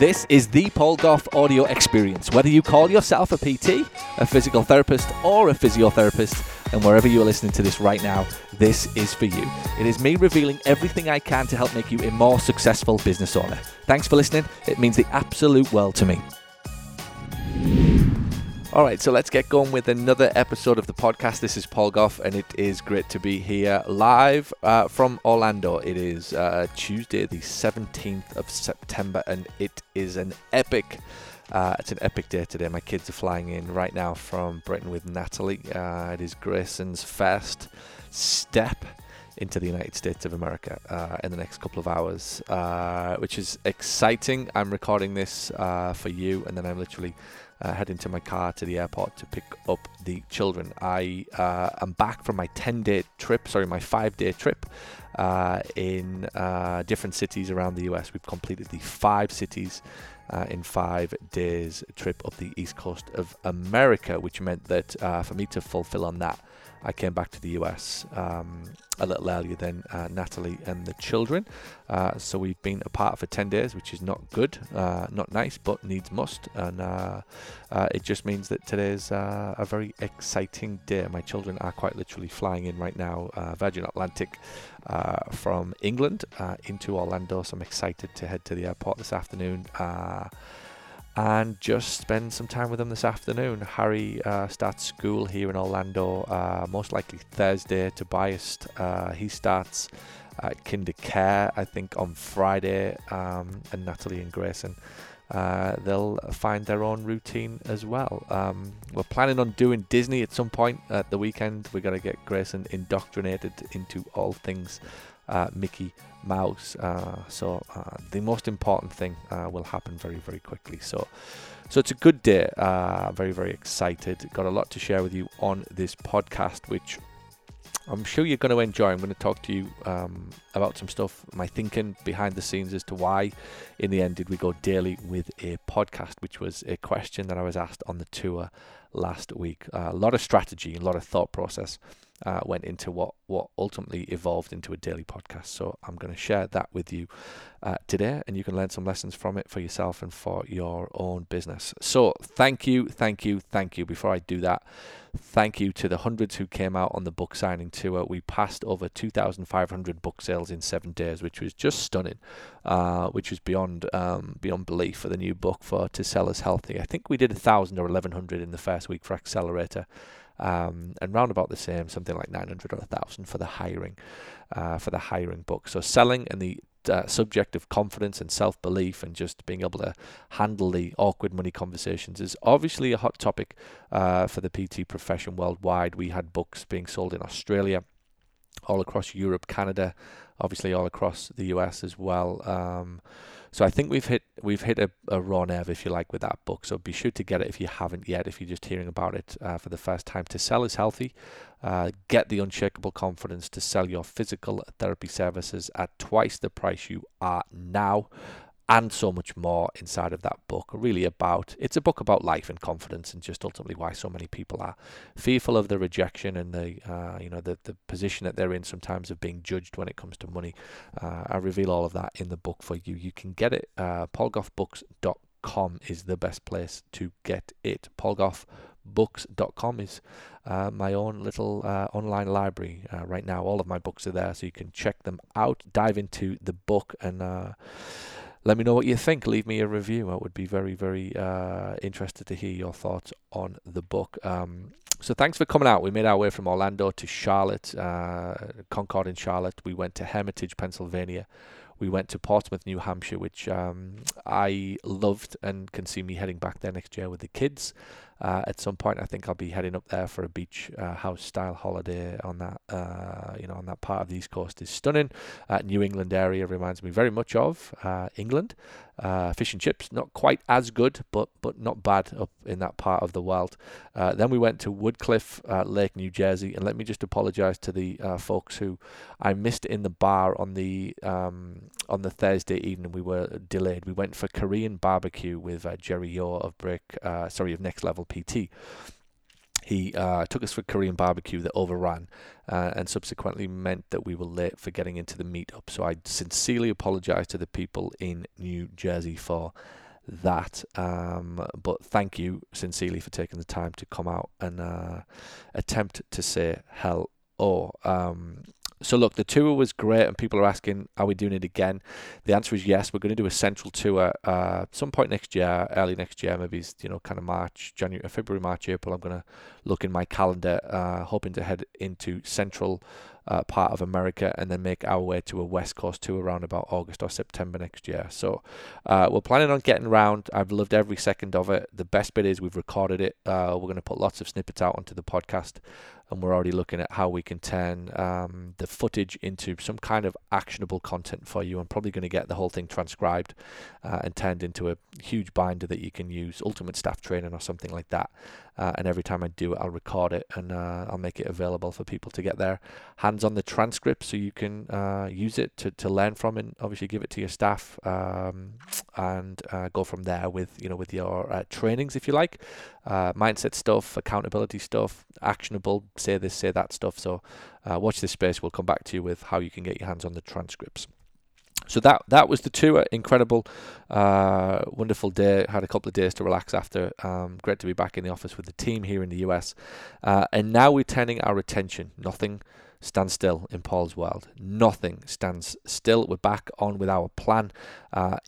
This is the Paul Gough audio experience. Whether you call yourself a PT, a physical therapist, or a physiotherapist, and wherever you are listening to this right now, this is for you. It is me revealing everything I can to help make you a more successful business owner. Thanks for listening. It means the absolute world to me. All right, so let's get going with another episode of the podcast. This is Paul Gough, and it is great to be here live from Orlando. It is Tuesday, the 17th of September, and it is an epic. It's an epic day today. My kids are flying in right now from Britain with Natalie. It is Grayson's first step into the United States of America in the next couple of hours, which is exciting. I'm recording this for you, and then I'm literally heading to my car to the airport to pick up the children. I am back from my 5-day trip in different cities around the US. We've completed the 5 cities in 5 days trip up the East Coast of America, which meant that for me to fulfill on that, I came back to the US a little earlier than Natalie and the children. So we've been apart for 10 days, which is not good, not nice, but needs must. And it just means that today's a very exciting day. My children are quite literally flying in right now, Virgin Atlantic from England into Orlando. So I'm excited to head to the airport this afternoon. And just spend some time with them this afternoon. Harry starts school here in Orlando, most likely Thursday. Tobias, he starts at Kinder Care, I think, on Friday. And Natalie and Grayson, they'll find their own routine as well. We're planning on doing Disney at some point at the weekend. We're going to get Grayson indoctrinated into all things Mickey Mouse, so the most important thing will happen very, very quickly. So it's a good day. Very, very excited. Got a lot to share with you on this podcast, which I'm sure you're going to enjoy. I'm going to talk to you about some stuff, my thinking behind the scenes as to why in the end did we go daily with a podcast, which was a question that I was asked on the tour last week. A lot of strategy, a lot of thought process went into what ultimately evolved into a daily podcast. So I'm going to share that with you today, and you can learn some lessons from it for yourself and for your own business. So thank you. Before I do that, thank you to the hundreds who came out on the book signing tour. We passed over 2,500 book sales in 7 days, which was just stunning, which was beyond belief for the new book for To Sell is Healthy. I think we did 1,000 or 1,100 in the first week for Accelerator. And round about the same, something like 900 or 1,000 for the hiring book. So selling and the subject of confidence and self-belief and just being able to handle the awkward money conversations is obviously a hot topic for the PT profession worldwide. We had books being sold in Australia, all across Europe, Canada, obviously all across the US as well. So I think we've hit a raw nerve, if you like, with that book. So be sure to get it if you haven't yet, if you're just hearing about it for the first time. To Sell is Healthy. Get the unshakable confidence to sell your physical therapy services at twice the price you are now, and so much more inside of that book. It's a book about life and confidence, and just ultimately why so many people are fearful of the rejection and the position that they're in sometimes of being judged when it comes to money. I reveal all of that in the book for you. You can get it. PaulGoughBooks.com is the best place to get it. PaulGoughBooks.com is my own little online library right now. All of my books are there, so you can check them out. Dive into the book and let me know what you think. Leave me a review. I would be very, very interested to hear your thoughts on the book. So thanks for coming out. We made our way from Orlando to Charlotte, Concord in Charlotte. We went to Hermitage, Pennsylvania. We went to Portsmouth, New Hampshire, which I loved, and can see me heading back there next year with the kids. At some point, I think I'll be heading up there for a beach house style holiday on that. On that part of the East Coast is stunning. New England area reminds me very much of England. Fish and chips, not quite as good, but not bad up in that part of the world. Then we went to Woodcliff Lake, New Jersey, and let me just apologise to the folks who I missed in the bar on the Thursday evening. We were delayed. We went for Korean barbecue with Jerry Yor of Next Level PT. He took us for Korean barbecue that overran and subsequently meant that we were late for getting into the meetup. So I sincerely apologize to the people in New Jersey for that. But thank you sincerely for taking the time to come out and attempt to say hello. So look, the tour was great, and people are asking, are we doing it again? The answer is yes. We're going to do a central tour at some point next year, early next year, maybe, you know, kind of March, January, February, March, April. I'm going to look in my calendar, hoping to head into central part of America and then make our way to a West Coast tour around about August or September next year. So we're planning on getting around. I've loved every second of it. The best bit is we've recorded it. We're going to put lots of snippets out onto the podcast, and we're already looking at how we can turn the footage into some kind of actionable content for you. I'm probably going to get the whole thing transcribed and turned into a huge binder that you can use, Ultimate Staff Training or something like that. And every time I do it, I'll record it, and I'll make it available for people to get their hands on the transcript, so you can use it to learn from, and obviously give it to your staff, and go from there with your trainings, if you like, mindset stuff, accountability stuff, actionable, say this, say that stuff. So watch this space. We'll come back to you with how you can get your hands on the transcripts. So that was the tour. Incredible, wonderful day. Had a couple of days to relax after. Great to be back in the office with the team here in the US. And now we're turning our attention. Nothing stands still in Paul's world. Nothing stands still. We're back on with our plan.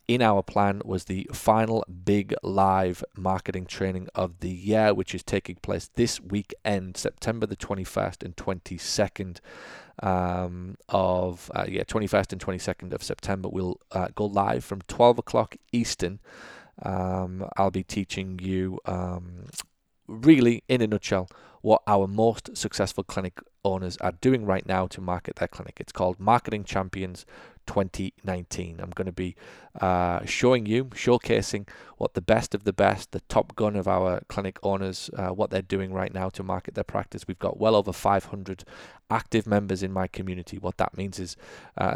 In our plan was the final big live marketing training of the year, which is taking place this weekend, September the 21st and 22nd. 21st and 22nd of September. We'll go live from 12 o'clock Eastern. I'll be teaching you really, in a nutshell, what our most successful clinic owners are doing right now to market their clinic. It's called Marketing Champions 2019. I'm going to be showing you, showcasing what the best of the best, the top gun of our clinic owners, what they're doing right now to market their practice. We've got well over 500 active members in my community. What that means is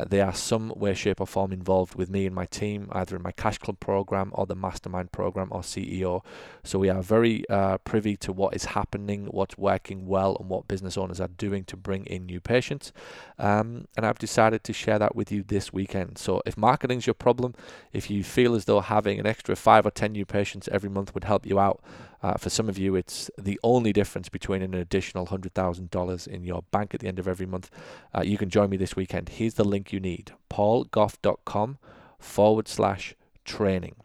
they are some way, shape or form involved with me and my team, either in my Cash Club program or the Mastermind program or CEO. So we are very privy to what is happening, what's working well, and what business owners are doing to bring in new patients. And I've decided to share that with you this weekend. So if marketing's your problem, if you feel as though having an extra 5 or 10 new patients every month would help you out, for some of you, it's the only difference between an additional $100,000 in your bank at the end of every month. You can join me this weekend. Here's the link you need: paulgough.com/training.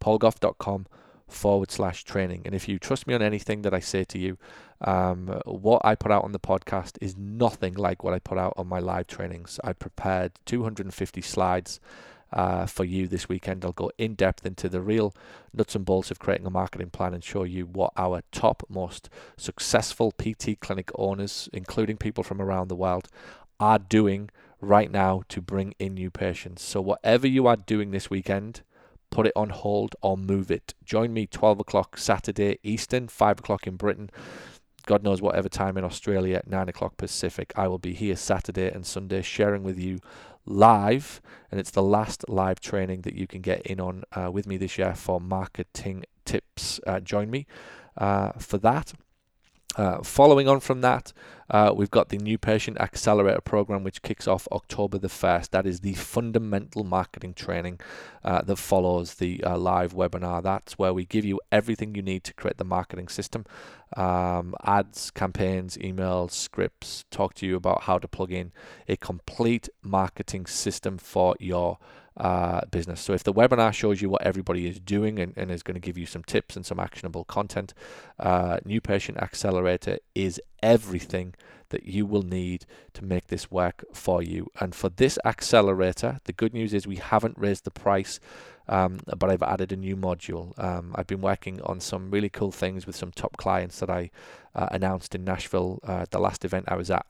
paulgough.com/training. And if you trust me on anything that I say to you, what I put out on the podcast is nothing like what I put out on my live trainings. I prepared 250 slides for you this weekend. I'll go in depth into the real nuts and bolts of creating a marketing plan and show you what our top most successful PT clinic owners, including people from around the world, are doing right now to bring in new patients. So whatever you are doing this weekend, put it on hold or move it. Join me 12 o'clock Saturday Eastern, 5 o'clock in Britain, God knows whatever time in Australia, 9 o'clock Pacific. I will be here Saturday and Sunday sharing with you live, and it's the last live training that you can get in on with me this year for marketing tips. Join me for that. Following on from that, we've got the New Patient Accelerator program, which kicks off October the 1st. That is the fundamental marketing training that follows the live webinar. That's where we give you everything you need to create the marketing system, ads, campaigns, emails, scripts, talk to you about how to plug in a complete marketing system for your business. So if the webinar shows you what everybody is doing and is going to give you some tips and some actionable content, New Patient Accelerator is everything that you will need to make this work for you. And for this accelerator, the good news is we haven't raised the price, but I've added a new module. I've been working on some really cool things with some top clients that I announced in Nashville at the last event I was at.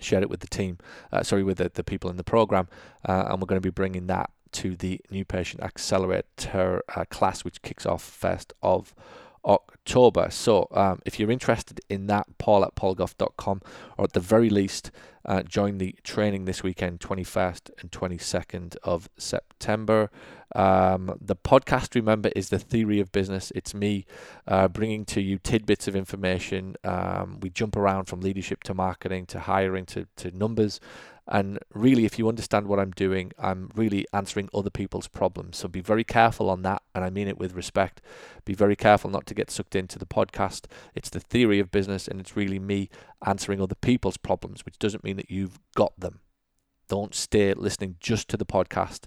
Shared it with the team, with the people in the program, and we're going to be bringing that to the New Patient Accelerator class, which kicks off 1st of October. So if you're interested in that, paul@paulgough.com, or at the very least, join the training this weekend, 21st and 22nd of September. The podcast, remember, is The Theory of Business. It's me bringing to you tidbits of information. We jump around from leadership to marketing to hiring to numbers. And really, if you understand what I'm doing, I'm really answering other people's problems. So be very careful on that. And I mean it with respect. Be very careful not to get sucked into the podcast. It's the theory of business, and it's really me answering other people's problems, which doesn't mean that you've got them. Don't stay listening just to the podcast.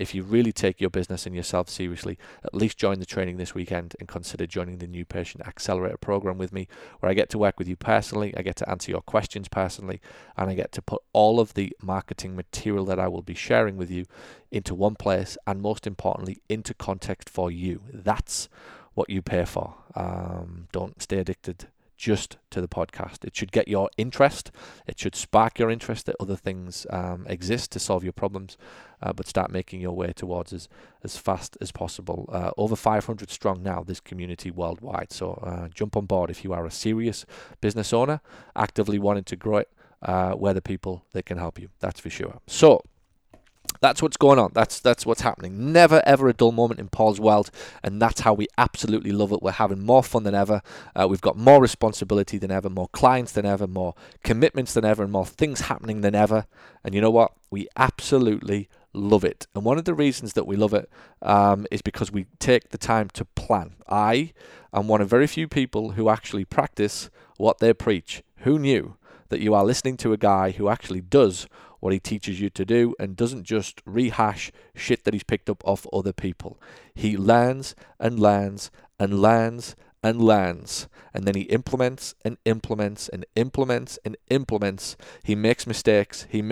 If you really take your business and yourself seriously, at least join the training this weekend and consider joining the New Patient Accelerator program with me, where I get to work with you personally, I get to answer your questions personally, and I get to put all of the marketing material that I will be sharing with you into one place, and most importantly, into context for you. That's what you pay for. Don't stay addicted just to the podcast. It should get your interest. It should spark your interest that other things exist to solve your problems, but start making your way towards us as fast as possible. Over 500 strong now, this community worldwide. So jump on board if you are a serious business owner, actively wanting to grow it. We're the people that can help you, that's for sure. So that's what's going on. That's what's happening. Never, ever a dull moment in Paul's world, and that's how we absolutely love it. We're having more fun than ever. We've got more responsibility than ever, more clients than ever, more commitments than ever, and more things happening than ever. And you know what? We absolutely love it. And one of the reasons that we love it is because we take the time to plan. I am one of very few people who actually practice what they preach. Who knew that you are listening to a guy who actually does what he teaches you to do and doesn't just rehash shit that he's picked up off other people. He learns and learns and learns and learns, and then he implements and implements and implements and implements. He makes mistakes, and he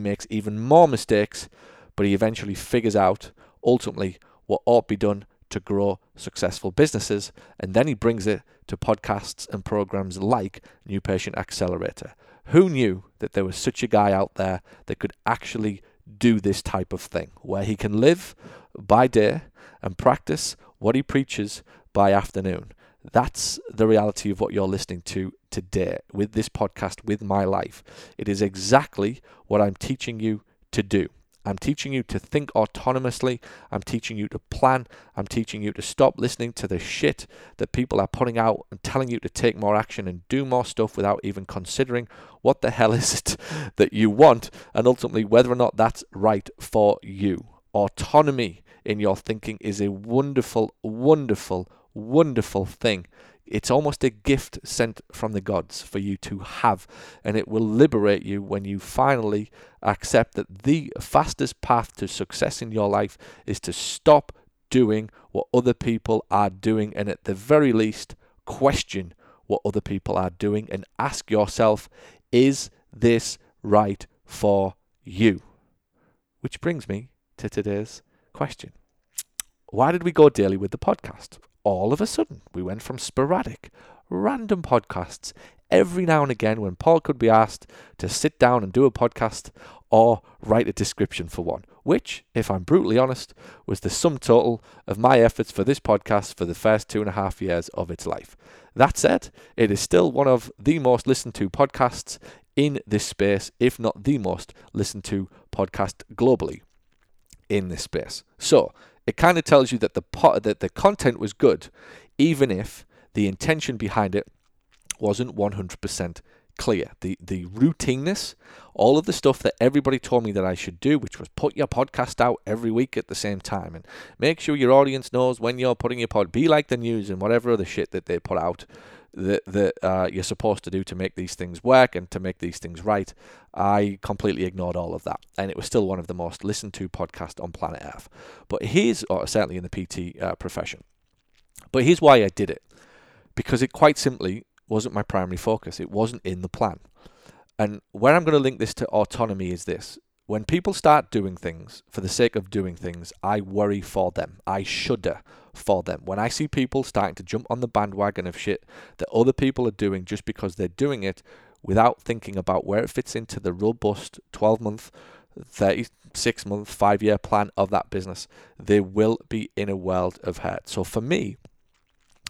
makes even more mistakes, but he eventually figures out ultimately what ought to be done to grow successful businesses, and then he brings it to podcasts and programs like New Patient Accelerator. Who knew that there was such a guy out there that could actually do this type of thing, where he can live by day and practice what he preaches by afternoon? That's the reality of what you're listening to today with this podcast, with my life. It is exactly what I'm teaching you to do. I'm teaching you to think autonomously. I'm teaching you to plan. I'm teaching you to stop listening to the shit that people are putting out and telling you to take more action and do more stuff without even considering what the hell is it that you want, and ultimately whether or not that's right for you. Autonomy in your thinking is a wonderful, wonderful, wonderful thing. It's almost a gift sent from the gods for you to have, and it will liberate you when you finally accept that the fastest path to success in your life is to stop doing what other people are doing, and at the very least, question what other people are doing and ask yourself, is this right for you? Which brings me to today's question. Why did we go daily with the podcast? All of a sudden, we went from sporadic, random podcasts every now and again when Paul could be asked to sit down and do a podcast or write a description for one, which, if I'm brutally honest, was the sum total of my efforts for this podcast for the first 2.5 years of its life. That said, it is still one of the most listened to podcasts in this space, if not the most listened to podcast globally in this space. So, it kind of tells you that the content was good, even if the intention behind it wasn't 100% clear. The routineness, all of the stuff that everybody told me that I should do, which was put your podcast out every week at the same time and make sure your audience knows when you're putting your pod, be like the news and whatever other shit that they put out that you're supposed to do to make these things work and to make these things right. I completely ignored all of that, and it was still one of the most listened to podcasts on planet Earth. But certainly in the PT profession. But here's why I did it. Because it quite simply wasn't my primary focus. It wasn't in the plan. And where I'm going to link this to autonomy is this. When people start doing things for the sake of doing things, I worry for them. I shudder for them. When I see people starting to jump on the bandwagon of shit that other people are doing just because they're doing it without thinking about where it fits into the robust 12-month, 36-month, 5-year plan of that business, they will be in a world of hurt. So for me,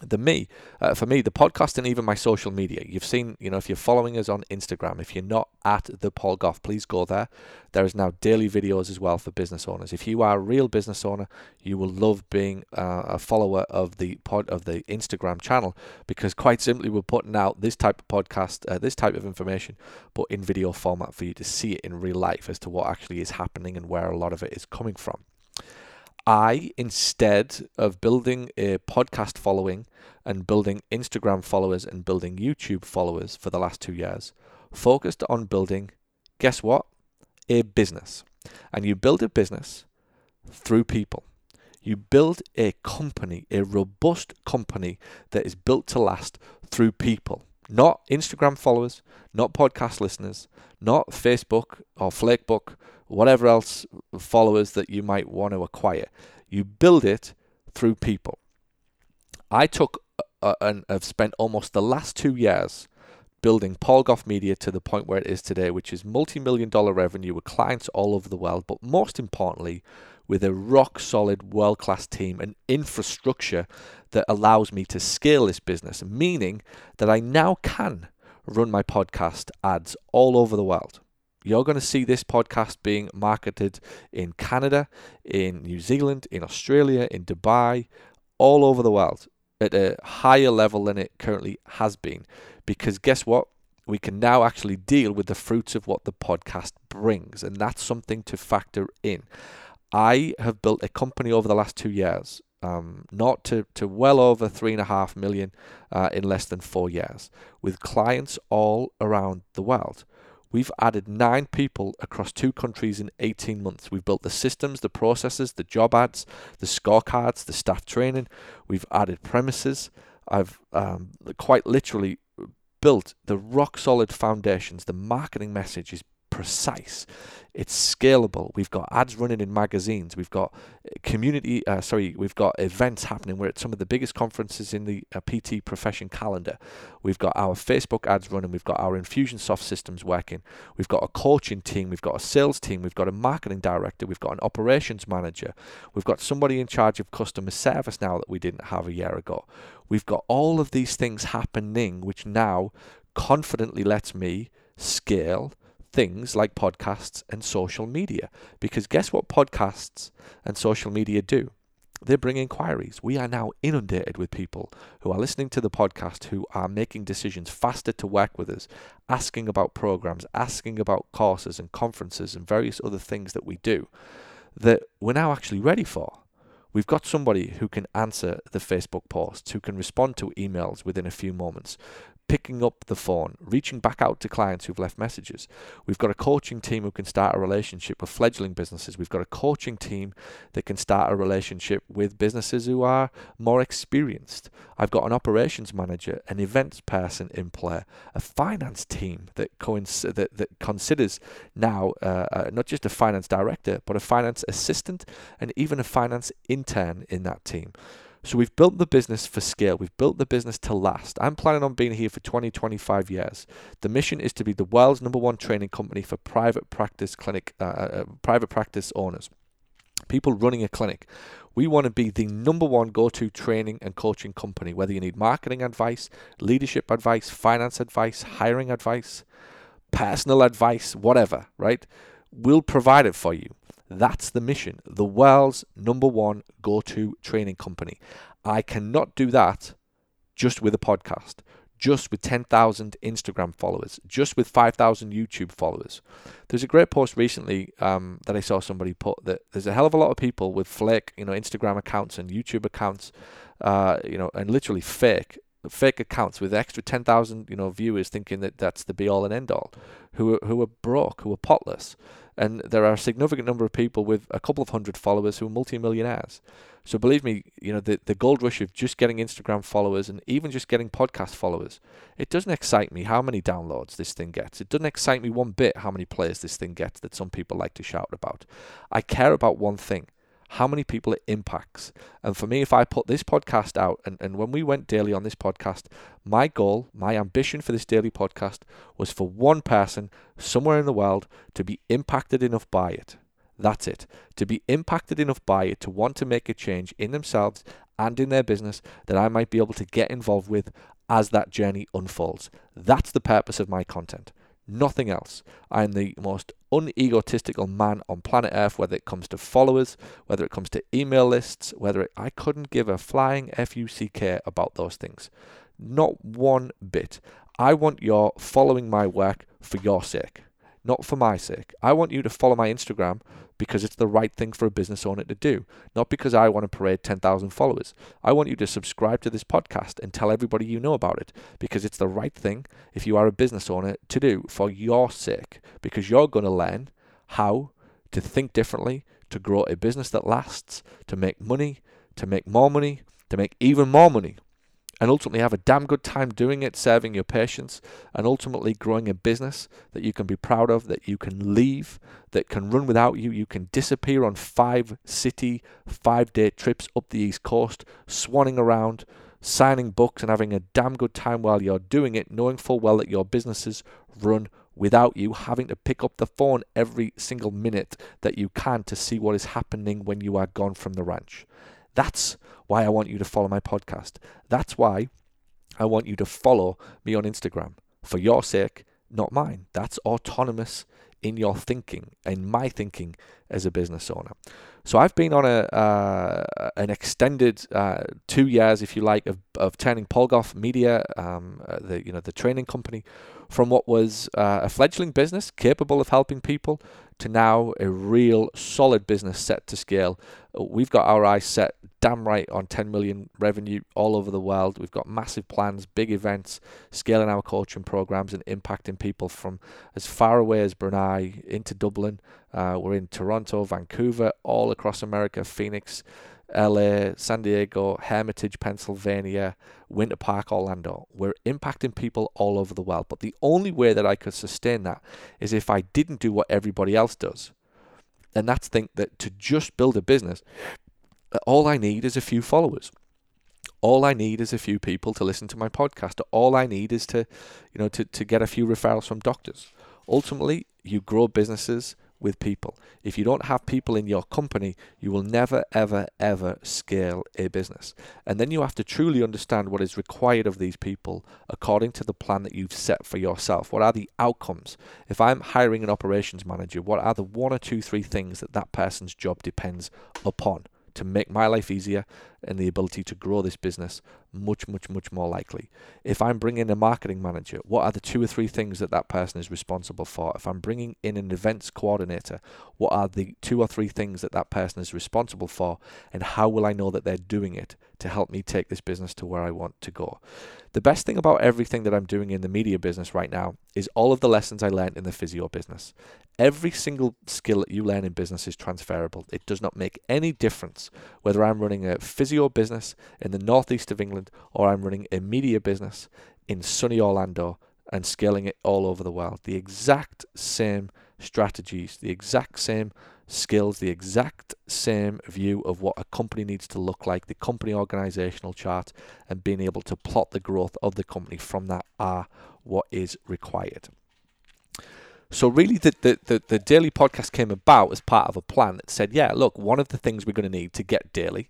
than me. For me, the podcast and even my social media. You've seen, you know, if you're following us on Instagram, if you're not at the Paul Gough, please go there. There is now daily videos as well for business owners. If you are a real business owner, you will love being a follower of the Instagram channel, because quite simply we're putting out this type of podcast, this type of information, but in video format for you to see it in real life as to what actually is happening and where a lot of it is coming from. I, instead of building a podcast following and building Instagram followers and building YouTube followers for the last 2 years, focused on building, guess what? A business. And you build a business through people. You build a company, a robust company that is built to last through people. Not Instagram followers, not podcast listeners, not Facebook or Flakebook, whatever else followers that you might want to acquire. You build it through people. I took and have spent almost the last 2 years building Paul Gough Media to the point where it is today, which is multi-million-dollar revenue with clients all over the world, but most importantly, with a rock-solid, world-class team and infrastructure that allows me to scale this business, meaning that I now can run my podcast ads all over the world. You're going to see this podcast being marketed in Canada, in New Zealand, in Australia, in Dubai, all over the world at a higher level than it currently has been. Because guess what? We can now actually deal with the fruits of what the podcast brings, and that's something to factor in. I have built a company over the last 2 years, not to well over $3.5 million in less than 4 years, with clients all around the world. We've added 9 people across 2 countries in 18 months. We've built the systems, the processes, the job ads, the scorecards, the staff training. We've added premises. I've quite literally built the rock-solid foundations. The marketing message is precise. It's scalable. We've got ads running in magazines. We've got we've got events happening. We're at some of the biggest conferences in the PT profession calendar. We've got our Facebook ads running. We've got our Infusionsoft systems working. We've got a coaching team. We've got a sales team. We've got a marketing director. We've got an operations manager. We've got somebody in charge of customer service now that we didn't have a year ago. We've got all of these things happening, which now confidently lets me scale things like podcasts and social media. Because guess what podcasts and social media do? They bring inquiries. We are now inundated with people who are listening to the podcast, who are making decisions faster to work with us, asking about programs, asking about courses and conferences and various other things that we do that we're now actually ready for. We've got somebody who can answer the Facebook posts, who can respond to emails within a few moments, picking up the phone, reaching back out to clients who've left messages. We've got a coaching team who can start a relationship with fledgling businesses. We've got a coaching team that can start a relationship with businesses who are more experienced. I've got an operations manager, an events person in play, a finance team that considers now not just a finance director, but a finance assistant and even a finance intern in that team. So we've built the business for scale. We've built the business to last. I'm planning on being here for 20, 25 years. The mission is to be the world's number 1 training company for private practice owners, people running a clinic. We want to be the number 1 go-to training and coaching company, whether you need marketing advice, leadership advice, finance advice, hiring advice, personal advice, whatever, right? We'll provide it for you. That's the mission, the world's number 1 go-to training company. I cannot do that just with a podcast, just with 10,000 Instagram followers, just with 5,000 YouTube followers. There's a great post recently that I saw somebody put that there's a hell of a lot of people with flake, Instagram accounts and YouTube accounts, and literally fake accounts with extra 10,000, viewers, thinking that that's the be-all and end-all, who are broke, who are potless. And there are a significant number of people with a couple of hundred followers who are multi-millionaires. So believe me, the gold rush of just getting Instagram followers and even just getting podcast followers, it doesn't excite me how many downloads this thing gets. It doesn't excite me one bit how many plays this thing gets that some people like to shout about. I care about one thing: how many people it impacts. And for me, if I put this podcast out, and when we went daily on this podcast, my goal, my ambition for this daily podcast was for one person somewhere in the world to be impacted enough by it. That's it. To be impacted enough by it to want to make a change in themselves and in their business that I might be able to get involved with as that journey unfolds. That's the purpose of my content. Nothing else. I'm the most unegotistical man on planet Earth, whether it comes to followers, whether it comes to email lists, I couldn't give a flying fuck about those things. Not one bit. I want your following my work for your sake, not for my sake. I want you to follow my Instagram because it's the right thing for a business owner to do, not because I want to parade 10,000 followers. I want you to subscribe to this podcast and tell everybody you know about it because it's the right thing, if you are a business owner, to do for your sake, because you're going to learn how to think differently, to grow a business that lasts, to make money, to make more money, to make even more money, and ultimately have a damn good time doing it, serving your patients, and ultimately growing a business that you can be proud of, that you can leave, that can run without you. You can disappear on 5-city, 5-day trips up the East Coast, swanning around, signing books, and having a damn good time while you're doing it, knowing full well that your businesses run without you having to pick up the phone every single minute that you can to see what is happening when you are gone from the ranch. That's why I want you to follow my podcast. That's why I want you to follow me on Instagram. For your sake, not mine. That's autonomous in your thinking, in my thinking as a business owner. So I've been on an extended 2 years, if you like, of turning Paul Gough Media, the training company, from what was a fledgling business capable of helping people to now a real solid business set to scale. We've got our eyes set damn right on 10 million revenue all over the world. We've got massive plans, big events, scaling our coaching programs and impacting people from as far away as Brunei into Dublin. We're in Toronto, Vancouver, all across America, Phoenix, LA, San Diego, Hermitage, Pennsylvania, Winter Park, Orlando. We're impacting people all over the world. But the only way that I could sustain that is if I didn't do what everybody else does. And that's think that to just build a business, all I need is a few followers. All I need is a few people to listen to my podcast. All I need is to get a few referrals from doctors. Ultimately, you grow businesses with people. If you don't have people in your company, you will never, ever, ever scale a business. And then you have to truly understand what is required of these people according to the plan that you've set for yourself. What are the outcomes? If I'm hiring an operations manager, what are the 1 or 2, 3 things that person's job depends upon to make my life easier and the ability to grow this business much, much, much more likely? If I'm bringing a marketing manager, what are the 2 or 3 things that person is responsible for? If I'm bringing in an events coordinator, what are the 2 or 3 things that person is responsible for? And how will I know that they're doing it to help me take this business to where I want to go? The best thing about everything that I'm doing in the media business right now is all of the lessons I learned in the physio business. Every single skill that you learn in business is transferable. It does not make any difference whether I'm running a physio business in the northeast of England or I'm running a media business in sunny Orlando and scaling it all over the world. The exact same strategies, the exact same skills, the exact same view of what a company needs to look like, the company organizational chart, and being able to plot the growth of the company from that are what is required. So really the daily podcast came about as part of a plan that said, yeah, look, one of the things we're going to need to get daily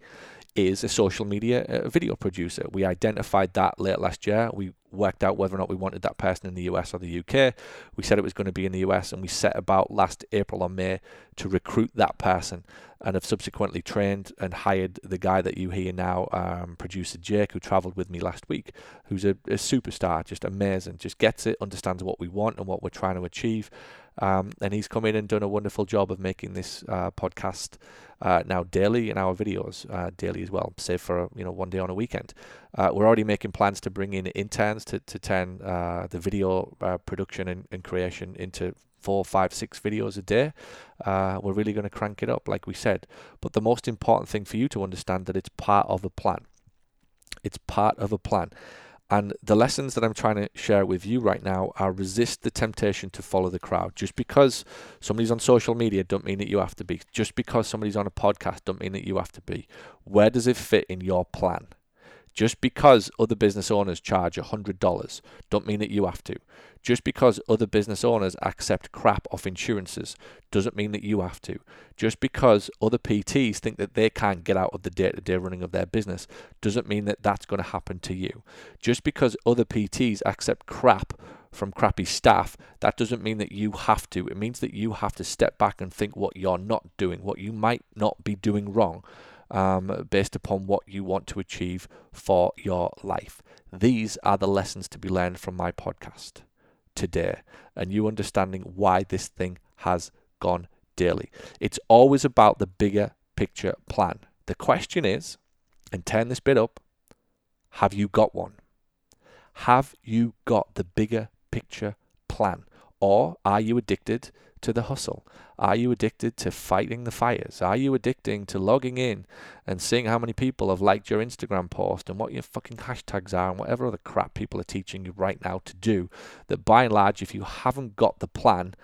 is a social media video producer. We identified that late last year. We worked out whether or not we wanted that person in the US or the UK. We said it was going to be in the US, and we set about last April or May to recruit that person, and have subsequently trained and hired the guy that you hear now, producer Jake, who traveled with me last week, who's a superstar, just amazing, just gets it, understands what we want and what we're trying to achieve. And he's come in and done a wonderful job of making this podcast now daily, and our videos daily as well, save for one day on a weekend. We're already making plans to bring in interns to turn the video production and creation into 4, 5, 6 videos a day. We're really going to crank it up, like we said. But the most important thing for you to understand that it's part of a plan. It's part of a plan. And the lessons that I'm trying to share with you right now are resist the temptation to follow the crowd. Just because somebody's on social media don't mean that you have to be. Just because somebody's on a podcast don't mean that you have to be. Where does it fit in your plan? Just because other business owners charge $100 don't mean that you have to. Just because other business owners accept crap off insurances doesn't mean that you have to. Just because other PTs think that they can't get out of the day-to-day running of their business doesn't mean that that's going to happen to you. Just because other PTs accept crap from crappy staff, that doesn't mean that you have to. It means that you have to step back and think what you're not doing, what you might not be doing wrong, based upon what you want to achieve for your life. These are the lessons to be learned from my podcast today, and you understanding why this thing has gone daily. It's always about the bigger picture plan. The question is, and turn this bit up, have you got one? Have you got the bigger picture plan? Or are you addicted to the hustle? Are you addicted to fighting the fires? Are you addicted to logging in and seeing how many people have liked your Instagram post and what your fucking hashtags are and whatever other crap people are teaching you right now to do? That by and large, if you haven't got the plan,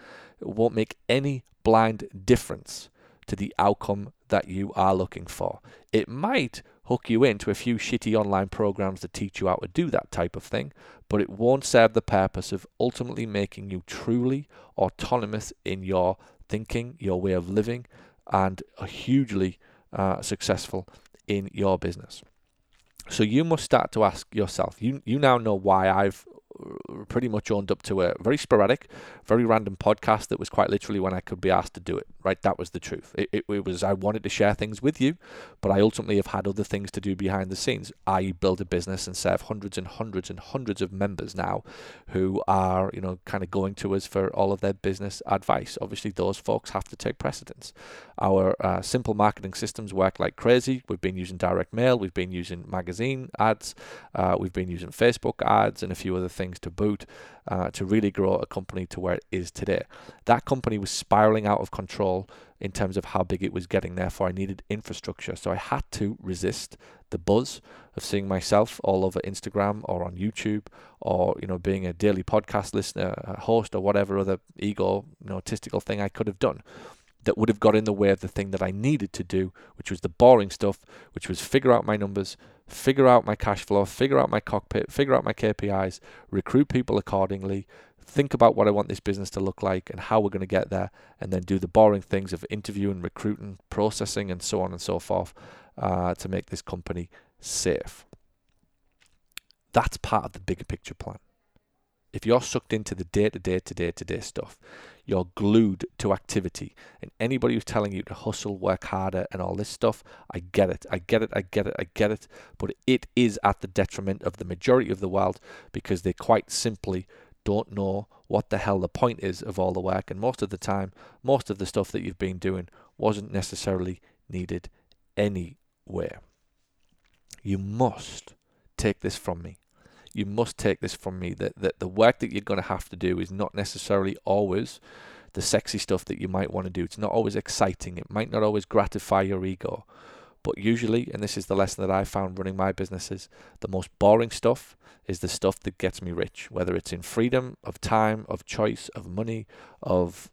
it won't make any blind difference to the outcome that you are looking for. It might hook you into a few shitty online programs that teach you how to do that type of thing, but it won't serve the purpose of ultimately making you truly autonomous in your thinking, your way of living, and hugely successful in your business. So you must start to ask yourself, you now know why I've pretty much owned up to a very sporadic, very random podcast that was quite literally when I could be asked to do it, right? That was the truth. It was, I wanted to share things with you, but I ultimately have had other things to do behind the scenes, i.e. build a business and serve hundreds and hundreds and hundreds of members now who are, you know, kind of going to us for all of their business advice. Obviously, those folks have to take precedence. Our simple marketing systems work like crazy. We've been using direct mail. We've been using magazine ads. We've been using Facebook ads and a few other things to boot to really grow a company to where it is today. That company was spiraling out of control in terms of how big it was getting. Therefore, I needed infrastructure. So I had to resist the buzz of seeing myself all over Instagram or on YouTube, or, you know, being a daily podcast listener, a host, or whatever other ego, you know, artistical thing I could have done that would have got in the way of the thing that I needed to do, which was the boring stuff, which was figure out my numbers, figure out my cash flow, figure out my cockpit, figure out my KPIs, recruit people accordingly, think about what I want this business to look like and how we're going to get there, and then do the boring things of interviewing, recruiting, processing, and so on and so forth to make this company safe. That's part of the bigger picture plan. If you're sucked into the day-to-day stuff, you're glued to activity. And anybody who's telling you to hustle, work harder, and all this stuff, I get it. But it is at the detriment of the majority of the world, because they quite simply don't know what the hell the point is of all the work. And most of the time, most of the stuff that you've been doing wasn't necessarily needed anywhere. You must take this from me. You must take this from me, that the work that you're going to have to do is not necessarily always the sexy stuff that you might want to do. It's not always exciting. It might not always gratify your ego. But usually, and this is the lesson that I found running my businesses, the most boring stuff is the stuff that gets me rich, whether it's in freedom of time, of choice, of money, of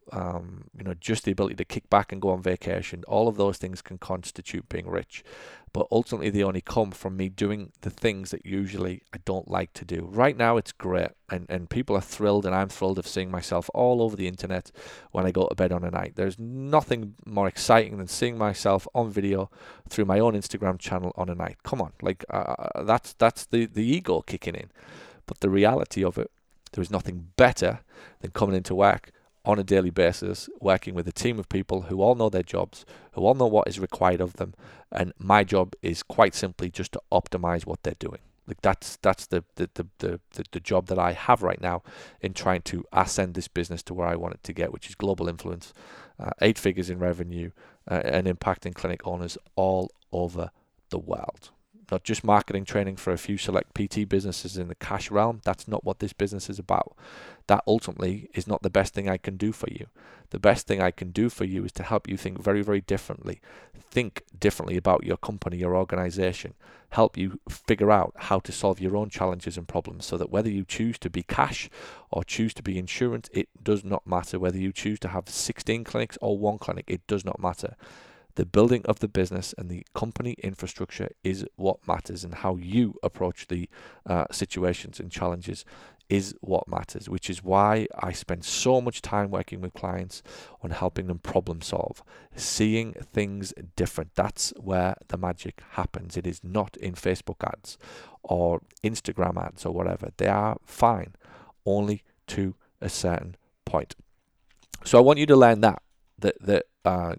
just the ability to kick back and go on vacation. All of those things can constitute being rich. But ultimately, they only come from me doing the things that usually I don't like to do. Right now, it's great, and people are thrilled, and I'm thrilled of seeing myself all over the internet when I go to bed on a night. There's nothing more exciting than seeing myself on video through my own Instagram channel on a night. Come on, that's the ego kicking in. But the reality of it, there is nothing better than coming into work on a daily basis, working with a team of people who all know their jobs, who all know what is required of them, and my job is quite simply just to optimize what they're doing. Like that's the job that I have right now in trying to ascend this business to where I want it to get, which is global influence, 8 figures in revenue, and impacting clinic owners all over the world. Not just marketing training for a few select PT businesses in the cash realm. That's not what this business is about. That ultimately is not the best thing I can do for you. The best thing I can do for you is to help you think very, very differently. Think differently about your company, your organization. Help you figure out how to solve your own challenges and problems, so that whether you choose to be cash or choose to be insurance, it does not matter. Whether you choose to have 16 clinics or one clinic, it does not matter. The building of the business and the company infrastructure is what matters, and how you approach the situations and challenges is what matters, which is why I spend so much time working with clients on helping them problem solve, seeing things different. That's where the magic happens. It is not in Facebook ads or Instagram ads or whatever. They are fine, only to a certain point. So I want you to learn that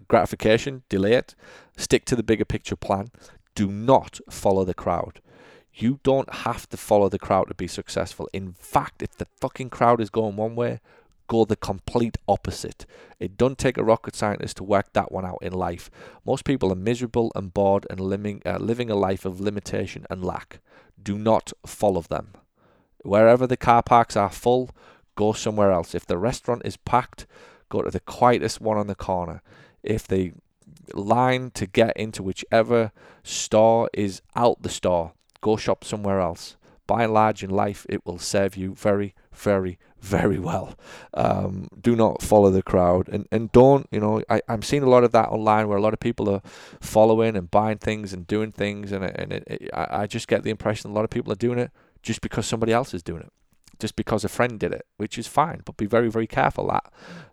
gratification, delay it, stick to the bigger picture plan, do not follow the crowd. You don't have to follow the crowd to be successful. In fact, if the fucking crowd is going one way, go the complete opposite. It don't take a rocket scientist to work that one out in life. Most people are miserable and bored and living a life of limitation and lack. Do not follow them. Wherever the car parks are full, go somewhere else. If the restaurant is packed, go to the quietest one on the corner. If the line to get into whichever store is out the store, go shop somewhere else. By and large in life, it will serve you very, very, very well. Do not follow the crowd. And don't, I'm seeing a lot of that online where a lot of people are following and buying things and doing things. And I just get the impression a lot of people are doing it just because somebody else is doing it, just because a friend did it, which is fine, but be very, very careful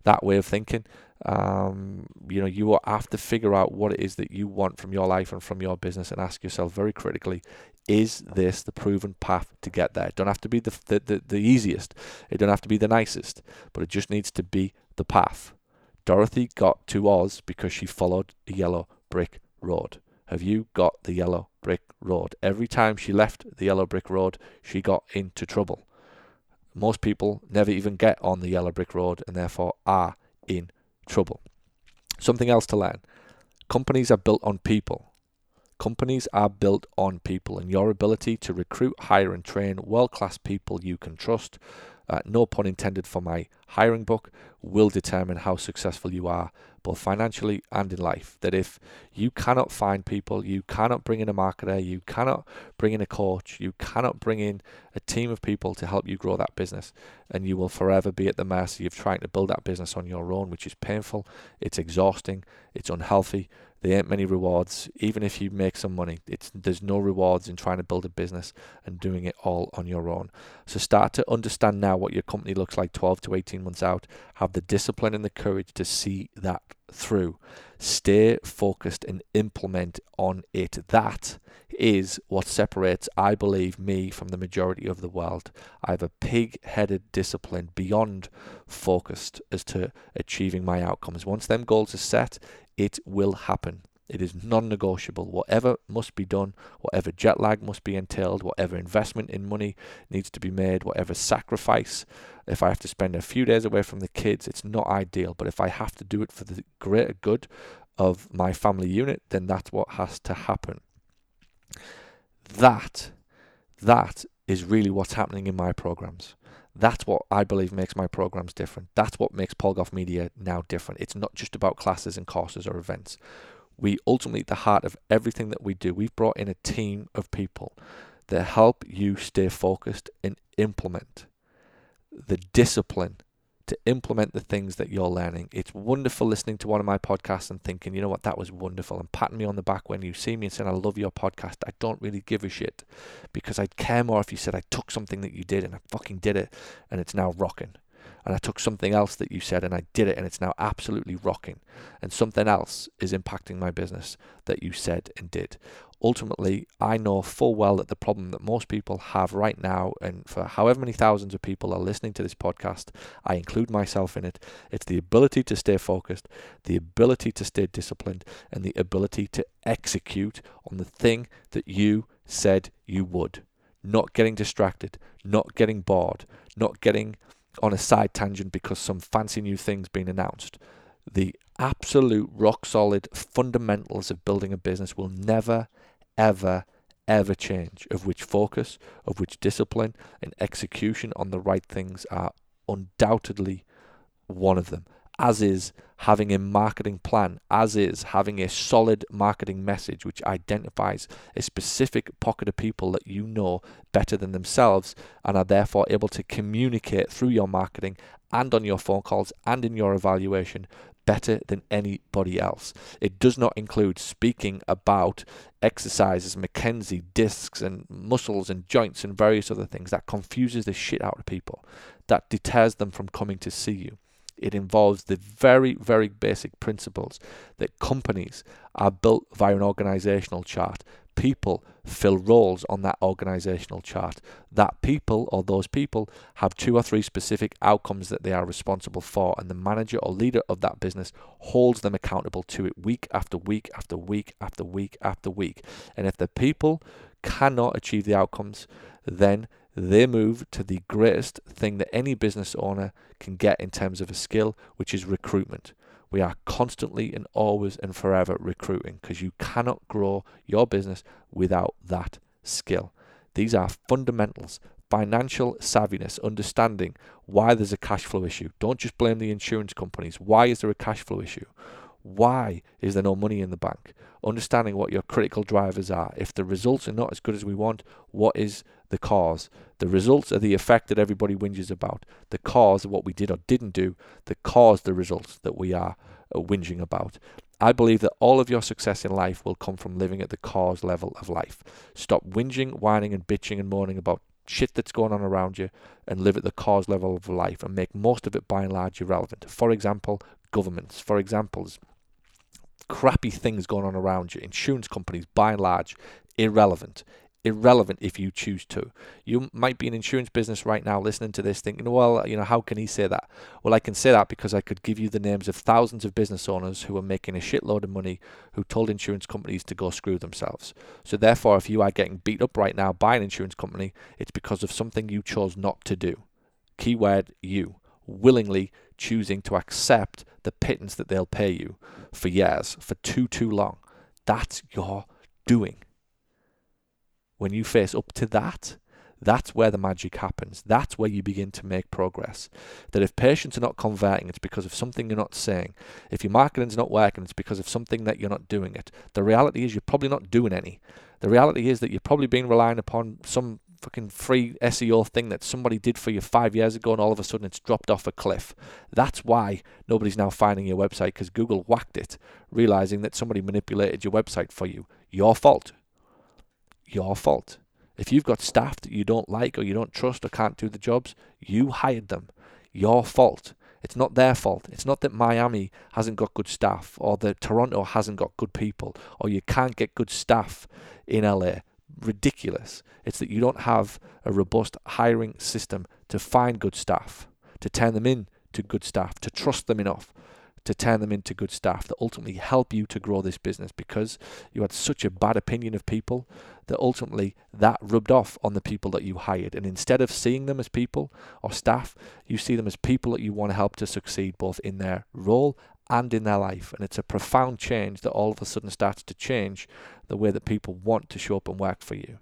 that way of thinking. You have to figure out what it is that you want from your life and from your business, and ask yourself very critically, is this the proven path to get there? It don't have to be the easiest. It don't have to be the nicest, but it just needs to be the path. Dorothy got to Oz because she followed the yellow brick road. Have you got the yellow brick road? Every time she left the yellow brick road, she got into trouble. Most people never even get on the yellow brick road and therefore are in trouble. Something else to learn. Companies are built on people. Companies are built on people, and your ability to recruit, hire and train world-class people you can trust, no pun intended for my hiring book, will determine how successful you are, both financially and in life. That if you cannot find people, you cannot bring in a marketer, you cannot bring in a coach, you cannot bring in a team of people to help you grow that business, and you will forever be at the mercy of trying to build that business on your own, which is painful, it's exhausting, it's unhealthy. There ain't many rewards. Even if you make some money, there's no rewards in trying to build a business and doing it all on your own. So start to understand now what your company looks like 12 to 18 months out. Have the discipline and the courage to see that through. Stay focused and implement on it. That is what separates, I believe, me from the majority of the world. I have a pig-headed discipline beyond focused as to achieving my outcomes. Once them goals are set, it will happen. It is non-negotiable. Whatever must be done, whatever jet lag must be entailed, whatever investment in money needs to be made, whatever sacrifice, if I have to spend a few days away from the kids, it's not ideal. But if I have to do it for the greater good of my family unit, then that's what has to happen. That is really what's happening in my programs. That's what I believe makes my programs different. That's what makes Paul Gough Media now different. It's not just about classes and courses or events. We ultimately, at the heart of everything that we do, we've brought in a team of people that help you stay focused and implement the discipline to implement the things that you're learning. It's wonderful listening to one of my podcasts and thinking, you know what, that was wonderful, and patting me on the back when you see me and saying, I love your podcast. I don't really give a shit, because I'd care more if you said, I took something that you did and I fucking did it and it's now rocking. And I took something else that you said and I did it and it's now absolutely rocking. And something else is impacting my business that you said and did. Ultimately, I know full well that the problem that most people have right now, and for however many thousands of people are listening to this podcast, I include myself in it, it's the ability to stay focused, the ability to stay disciplined, and the ability to execute on the thing that you said you would. Not getting distracted, not getting bored, not getting on a side tangent because some fancy new thing's been announced. The absolute rock solid fundamentals of building a business will never, ever, ever change, of which focus, of which discipline and execution on the right things are undoubtedly one of them. As is having a marketing plan, as is having a solid marketing message which identifies a specific pocket of people that you know better than themselves and are therefore able to communicate through your marketing and on your phone calls and in your evaluation better than anybody else. It does not include speaking about exercises, McKenzie, discs and muscles and joints and various other things. That confuses the shit out of people. That deters them from coming to see you. It involves the very, very basic principles that companies are built via an organizational chart. People fill roles on that organizational chart. That people or those people have 2 or 3 specific outcomes that they are responsible for, and the manager or leader of that business holds them accountable to it week after week after week after week after week. And if the people cannot achieve the outcomes, then they move to the greatest thing that any business owner can get in terms of a skill, which is recruitment. We are constantly and always and forever recruiting, because you cannot grow your business without that skill. These are fundamentals. Financial savviness, understanding why there's a cash flow issue. Don't just blame the insurance companies. Why is there a cash flow issue? Why is there no money in the bank? Understanding what your critical drivers are. If the results are not as good as we want, what is the cause? The results are the effect that everybody whinges about. The cause of what we did or didn't do that caused the results that we are whinging about. I believe that all of your success in life will come from living at the cause level of life. Stop whinging, whining and bitching and moaning about shit that's going on around you, and live at the cause level of life and make most of it by and large irrelevant. For example, governments. For example, crappy things going on around you. Insurance companies, by and large, irrelevant if you choose to. You might be in insurance business right now listening to this thinking, well, you know, how can he say that? Well, I can say that because I could give you the names of thousands of business owners who are making a shitload of money who told insurance companies to go screw themselves. So therefore, if you are getting beat up right now by an insurance company, it's because of something you chose not to do. Keyword, you. Willingly choosing to accept the pittance that they'll pay you for years, for too long. That's your doing. When you face up to that, that's where the magic happens. That's where you begin to make progress. That if patients are not converting, it's because of something you're not saying. If your marketing's not working, it's because of something that you're not doing it. The reality is you're probably not doing any. The reality is that you're probably being relying upon some fucking free SEO thing that somebody did for you 5 years ago, and all of a sudden it's dropped off a cliff. That's why nobody's now finding your website, because Google whacked it, realizing that somebody manipulated your website for you. Your fault. Your fault. If you've got staff that you don't like or you don't trust or can't do the jobs, you hired them. Your fault. It's not their fault. It's not that Miami hasn't got good staff or that Toronto hasn't got good people or you can't get good staff in LA. Ridiculous. It's that you don't have a robust hiring system to find good staff, to turn them into good staff, to trust them enough to turn them into good staff that ultimately help you to grow this business, because you had such a bad opinion of people that ultimately that rubbed off on the people that you hired. And instead of seeing them as people or staff, you see them as people that you want to help to succeed both in their role and in their life. And it's a profound change that all of a sudden starts to change the way that people want to show up and work for you.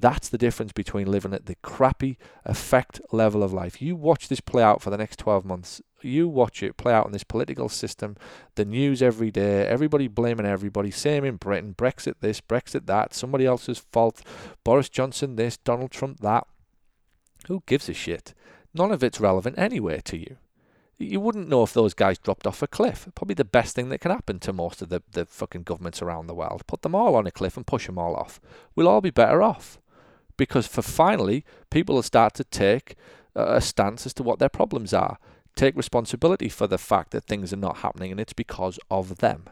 That's the difference between living at the crappy effect level of life. You watch this play out for the next 12 months. You watch it play out in this political system, the news every day, everybody blaming everybody, same in Britain, Brexit this, Brexit that, somebody else's fault, Boris Johnson this, Donald Trump that. Who gives a shit? None of it's relevant anyway to you. You wouldn't know if those guys dropped off a cliff. Probably the best thing that can happen to most of the fucking governments around the world. Put them all on a cliff and push them all off. We'll all be better off. Because for finally, people will start to take a stance as to what their problems are. Take responsibility for the fact that things are not happening and it's because of them.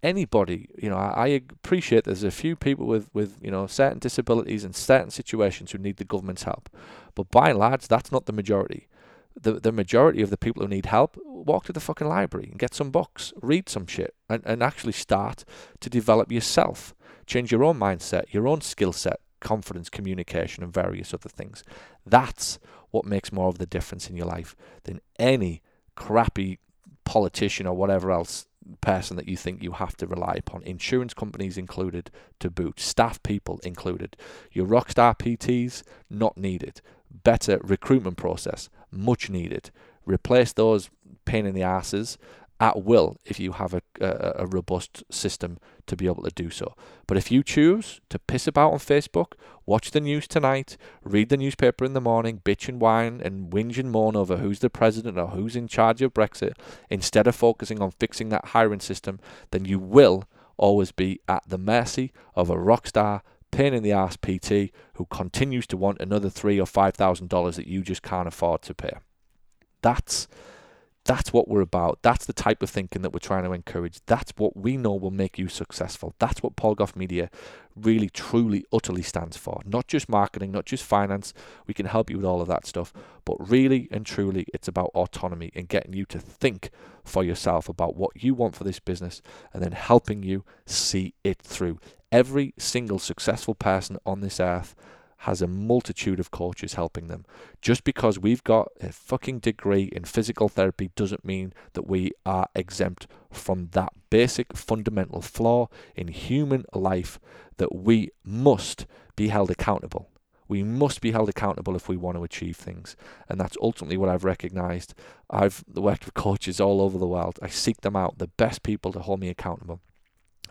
Anybody, you know, I appreciate there's a few people with you know, certain disabilities and certain situations who need the government's help. But by and large, that's not the majority. The majority of the people who need help walk to the fucking library and get some books, read some shit, and actually start to develop yourself. Change your own mindset, your own skill set, confidence, communication, and various other things. That's what makes more of the difference in your life than any crappy politician or whatever else person that you think you have to rely upon. Insurance companies included to boot. Staff people included. Your rockstar PTs, not needed. Better recruitment process, much needed. Replace those pain in the asses at will if you have a robust system to be able to do so. But if you choose to piss about on Facebook, watch the news tonight, read the newspaper in the morning, bitch and whine and whinge and moan over who's the president or who's in charge of Brexit, instead of focusing on fixing that hiring system, then you will always be at the mercy of a rock star pain in the ass PT who continues to want another $3,000 or $5,000 that you just can't afford to pay. That's what we're about. That's the type of thinking that we're trying to encourage. That's what we know will make you successful. That's what Paul Gough Media really, truly, utterly stands for. Not just marketing, not just finance. We can help you with all of that stuff. But really and truly, it's about autonomy and getting you to think for yourself about what you want for this business and then helping you see it through. Every single successful person on this earth has a multitude of coaches helping them. Just because we've got a fucking degree in physical therapy doesn't mean that we are exempt from that basic fundamental flaw in human life that we must be held accountable. We must be held accountable if we want to achieve things. And that's ultimately what I've recognized. I've worked with coaches all over the world. I seek them out, the best people to hold me accountable.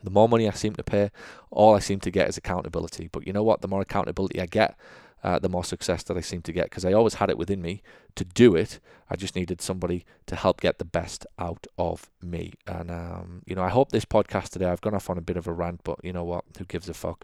The more money I seem to pay, all I seem to get is accountability. But you know what? The more accountability I get, the more success that I seem to get, because I always had it within me to do it. I just needed somebody to help get the best out of me. And, I hope this podcast today, I've gone off on a bit of a rant, but you know what? Who gives a fuck?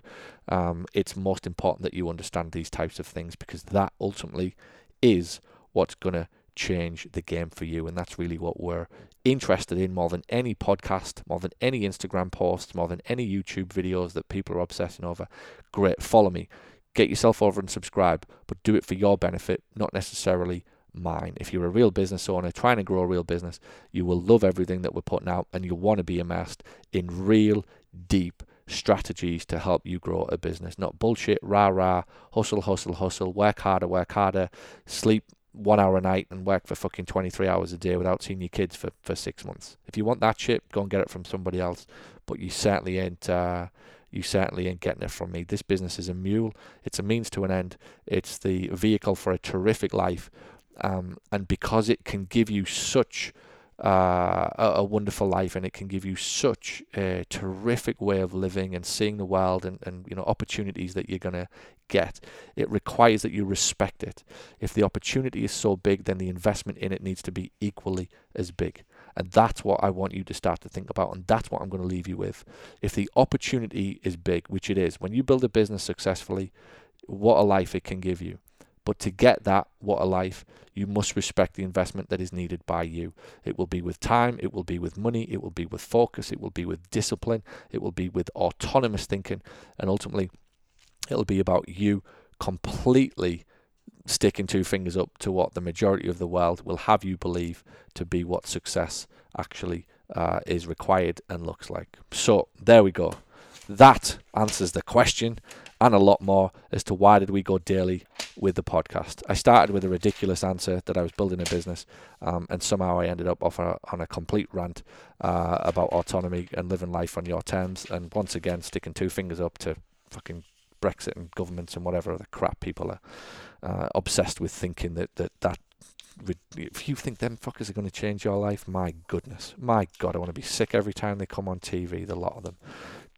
It's most important that you understand these types of things, because that ultimately is what's going to change the game for you. And that's really what we're interested in, more than any podcast, more than any Instagram posts, more than any YouTube videos that people are obsessing over. Great, follow me, get yourself over and subscribe, but do it for your benefit, not necessarily mine. If you're a real business owner trying to grow a real business, you will love everything that we're putting out, and you'll want to be immersed in real deep strategies to help you grow a business, not bullshit rah-rah, hustle, work harder, sleep 1 hour a night and work for fucking 23 hours a day without seeing your kids for 6 months. If you want that shit, go and get it from somebody else, but you certainly ain't getting it from me. This business is a mule. It's a means to an end. It's the vehicle for a terrific life, and because it can give you such a wonderful life, and it can give you such a terrific way of living and seeing the world and opportunities that you're going to get, it requires that you respect it. If the opportunity is so big, then the investment in it needs to be equally as big. And that's what I want you to start to think about, and that's what I'm going to leave you with. If the opportunity is big, which it is, when you build a business successfully, what a life it can give you. But to get that, what a life, you must respect the investment that is needed by you. It will be with time, it will be with money, it will be with focus, it will be with discipline, it will be with autonomous thinking, and ultimately it'll be about you completely sticking two fingers up to what the majority of the world will have you believe to be what success actually is required and looks like. So there we go. That answers the question and a lot more as to why did we go daily with the podcast. I started with a ridiculous answer that I was building a business, and somehow I ended up off on a complete rant about autonomy and living life on your terms, and once again sticking two fingers up to fucking Brexit and governments and whatever other crap people are obsessed with thinking that if you think them fuckers are going to change your life, my goodness, my God, I want to be sick every time they come on TV, the lot of them.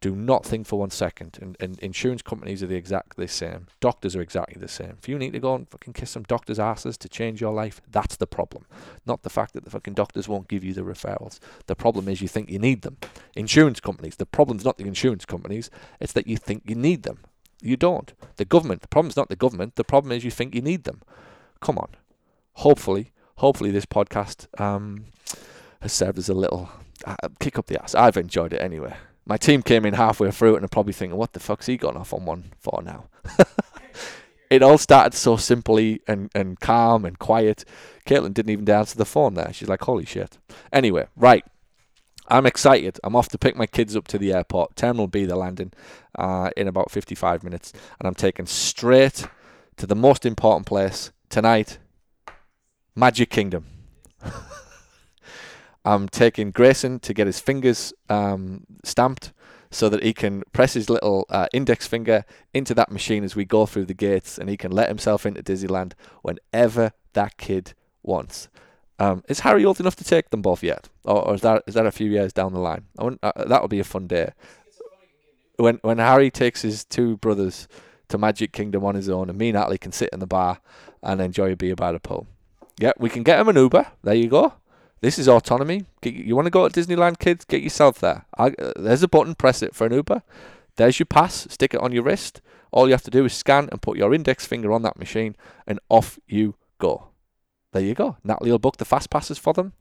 Do not think for 1 second. And insurance companies are exactly the same. Doctors are exactly the same. If you need to go and fucking kiss some doctors' asses to change your life, that's the problem. Not the fact that the fucking doctors won't give you the referrals. The problem is you think you need them. Insurance companies. The problem's not the insurance companies. It's that you think you need them. You don't. The government. The problem's not the government. The problem is you think you need them. Come on. Hopefully this podcast has served as a little kick up the ass. I've enjoyed it anyway. My team came in halfway through it and are probably thinking, what the fuck's he gone off on one for now? It all started so simply and calm and quiet. Caitlin didn't even answer the phone there. She's like, holy shit. Anyway, right. I'm excited. I'm off to pick my kids up to the airport. Terminal B, the landing, in about 55 minutes. And I'm taken straight to the most important place tonight, Magic Kingdom. I'm taking Grayson to get his fingers stamped so that he can press his little index finger into that machine as we go through the gates, and he can let himself into Disneyland whenever that kid wants. Is Harry old enough to take them both yet, or is that a few years down the line? That would be a fun day. When Harry takes his two brothers to Magic Kingdom on his own, and me and Natalie can sit in the bar and enjoy a beer by the pool. Yeah, we can get him an Uber. There you go. This is autonomy. You want to go to Disneyland, kids? Get yourself there. There's a button. Press it for an Uber. There's your pass. Stick it on your wrist. All you have to do is scan and put your index finger on that machine, and off you go. There you go. Natalie will book the fast passes for them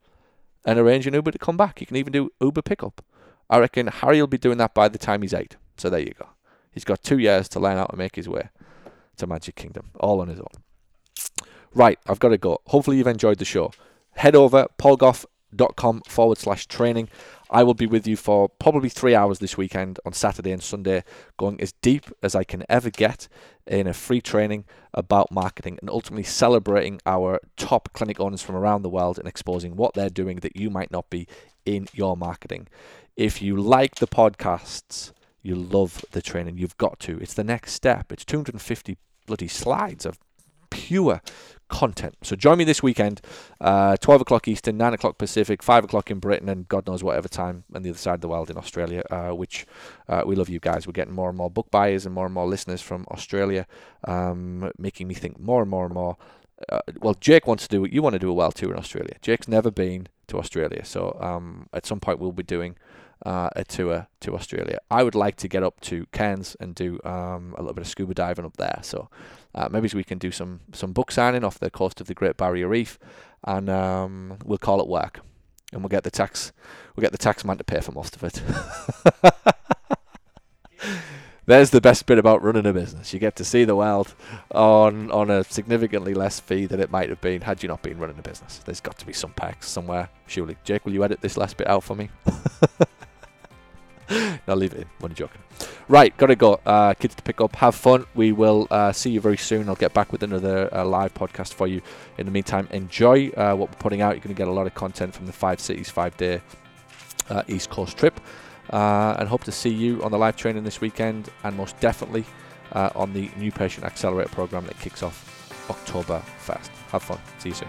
and arrange an Uber to come back. You can even do Uber pickup. I reckon Harry will be doing that by the time he's 8. So there you go. He's got 2 years to learn how to make his way to Magic Kingdom, all on his own. Right, I've got to go. Hopefully you've enjoyed the show. Head over paulgough.com/training. I will be with you for probably 3 hours this weekend on Saturday and Sunday, going as deep as I can ever get in a free training about marketing and ultimately celebrating our top clinic owners from around the world and exposing what they're doing that you might not be in your marketing. If you like the podcasts, you love the training, you've got to. It's the next step. It's 250 bloody slides of pure content. So join me this weekend, 12 o'clock Eastern, 9 o'clock Pacific, 5 o'clock in Britain, and God knows whatever time on the other side of the world in Australia, which we love you guys. We're getting more and more book buyers and more listeners from Australia, making me think more and more and more. Well, Jake wants to do it. You want to do a world tour in Australia. Jake's never been to Australia, so at some point we'll be doing a tour to Australia. I would like to get up to Cairns and do a little bit of scuba diving up there. So maybe we can do some book signing off the coast of the Great Barrier Reef, and we'll call it work, and we'll get the tax man to pay for most of it. There's the best bit about running a business. You get to see the world on a significantly less fee than it might have been had you not been running a business. There's got to be some perks somewhere, surely. Jake, will you edit this last bit out for me? I'll leave it in. Money joking. Right, gotta go. Kids to pick up. Have fun. We will see you very soon. I'll get back with another live podcast for you. In the meantime, enjoy what we're putting out. You're going to get a lot of content from the 5 cities, 5-day East Coast trip, and hope to see you on the live training this weekend, and most definitely on the New Patient Accelerator program that kicks off October 1st. Have fun. See you soon.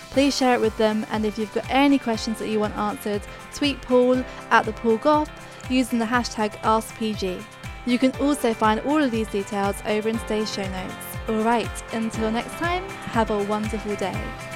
please share it with them. And if you've got any questions that you want answered, tweet Paul @thePaulGough using the hashtag AskPG. You can also find all of these details over in today's show notes. All right, until next time, have a wonderful day.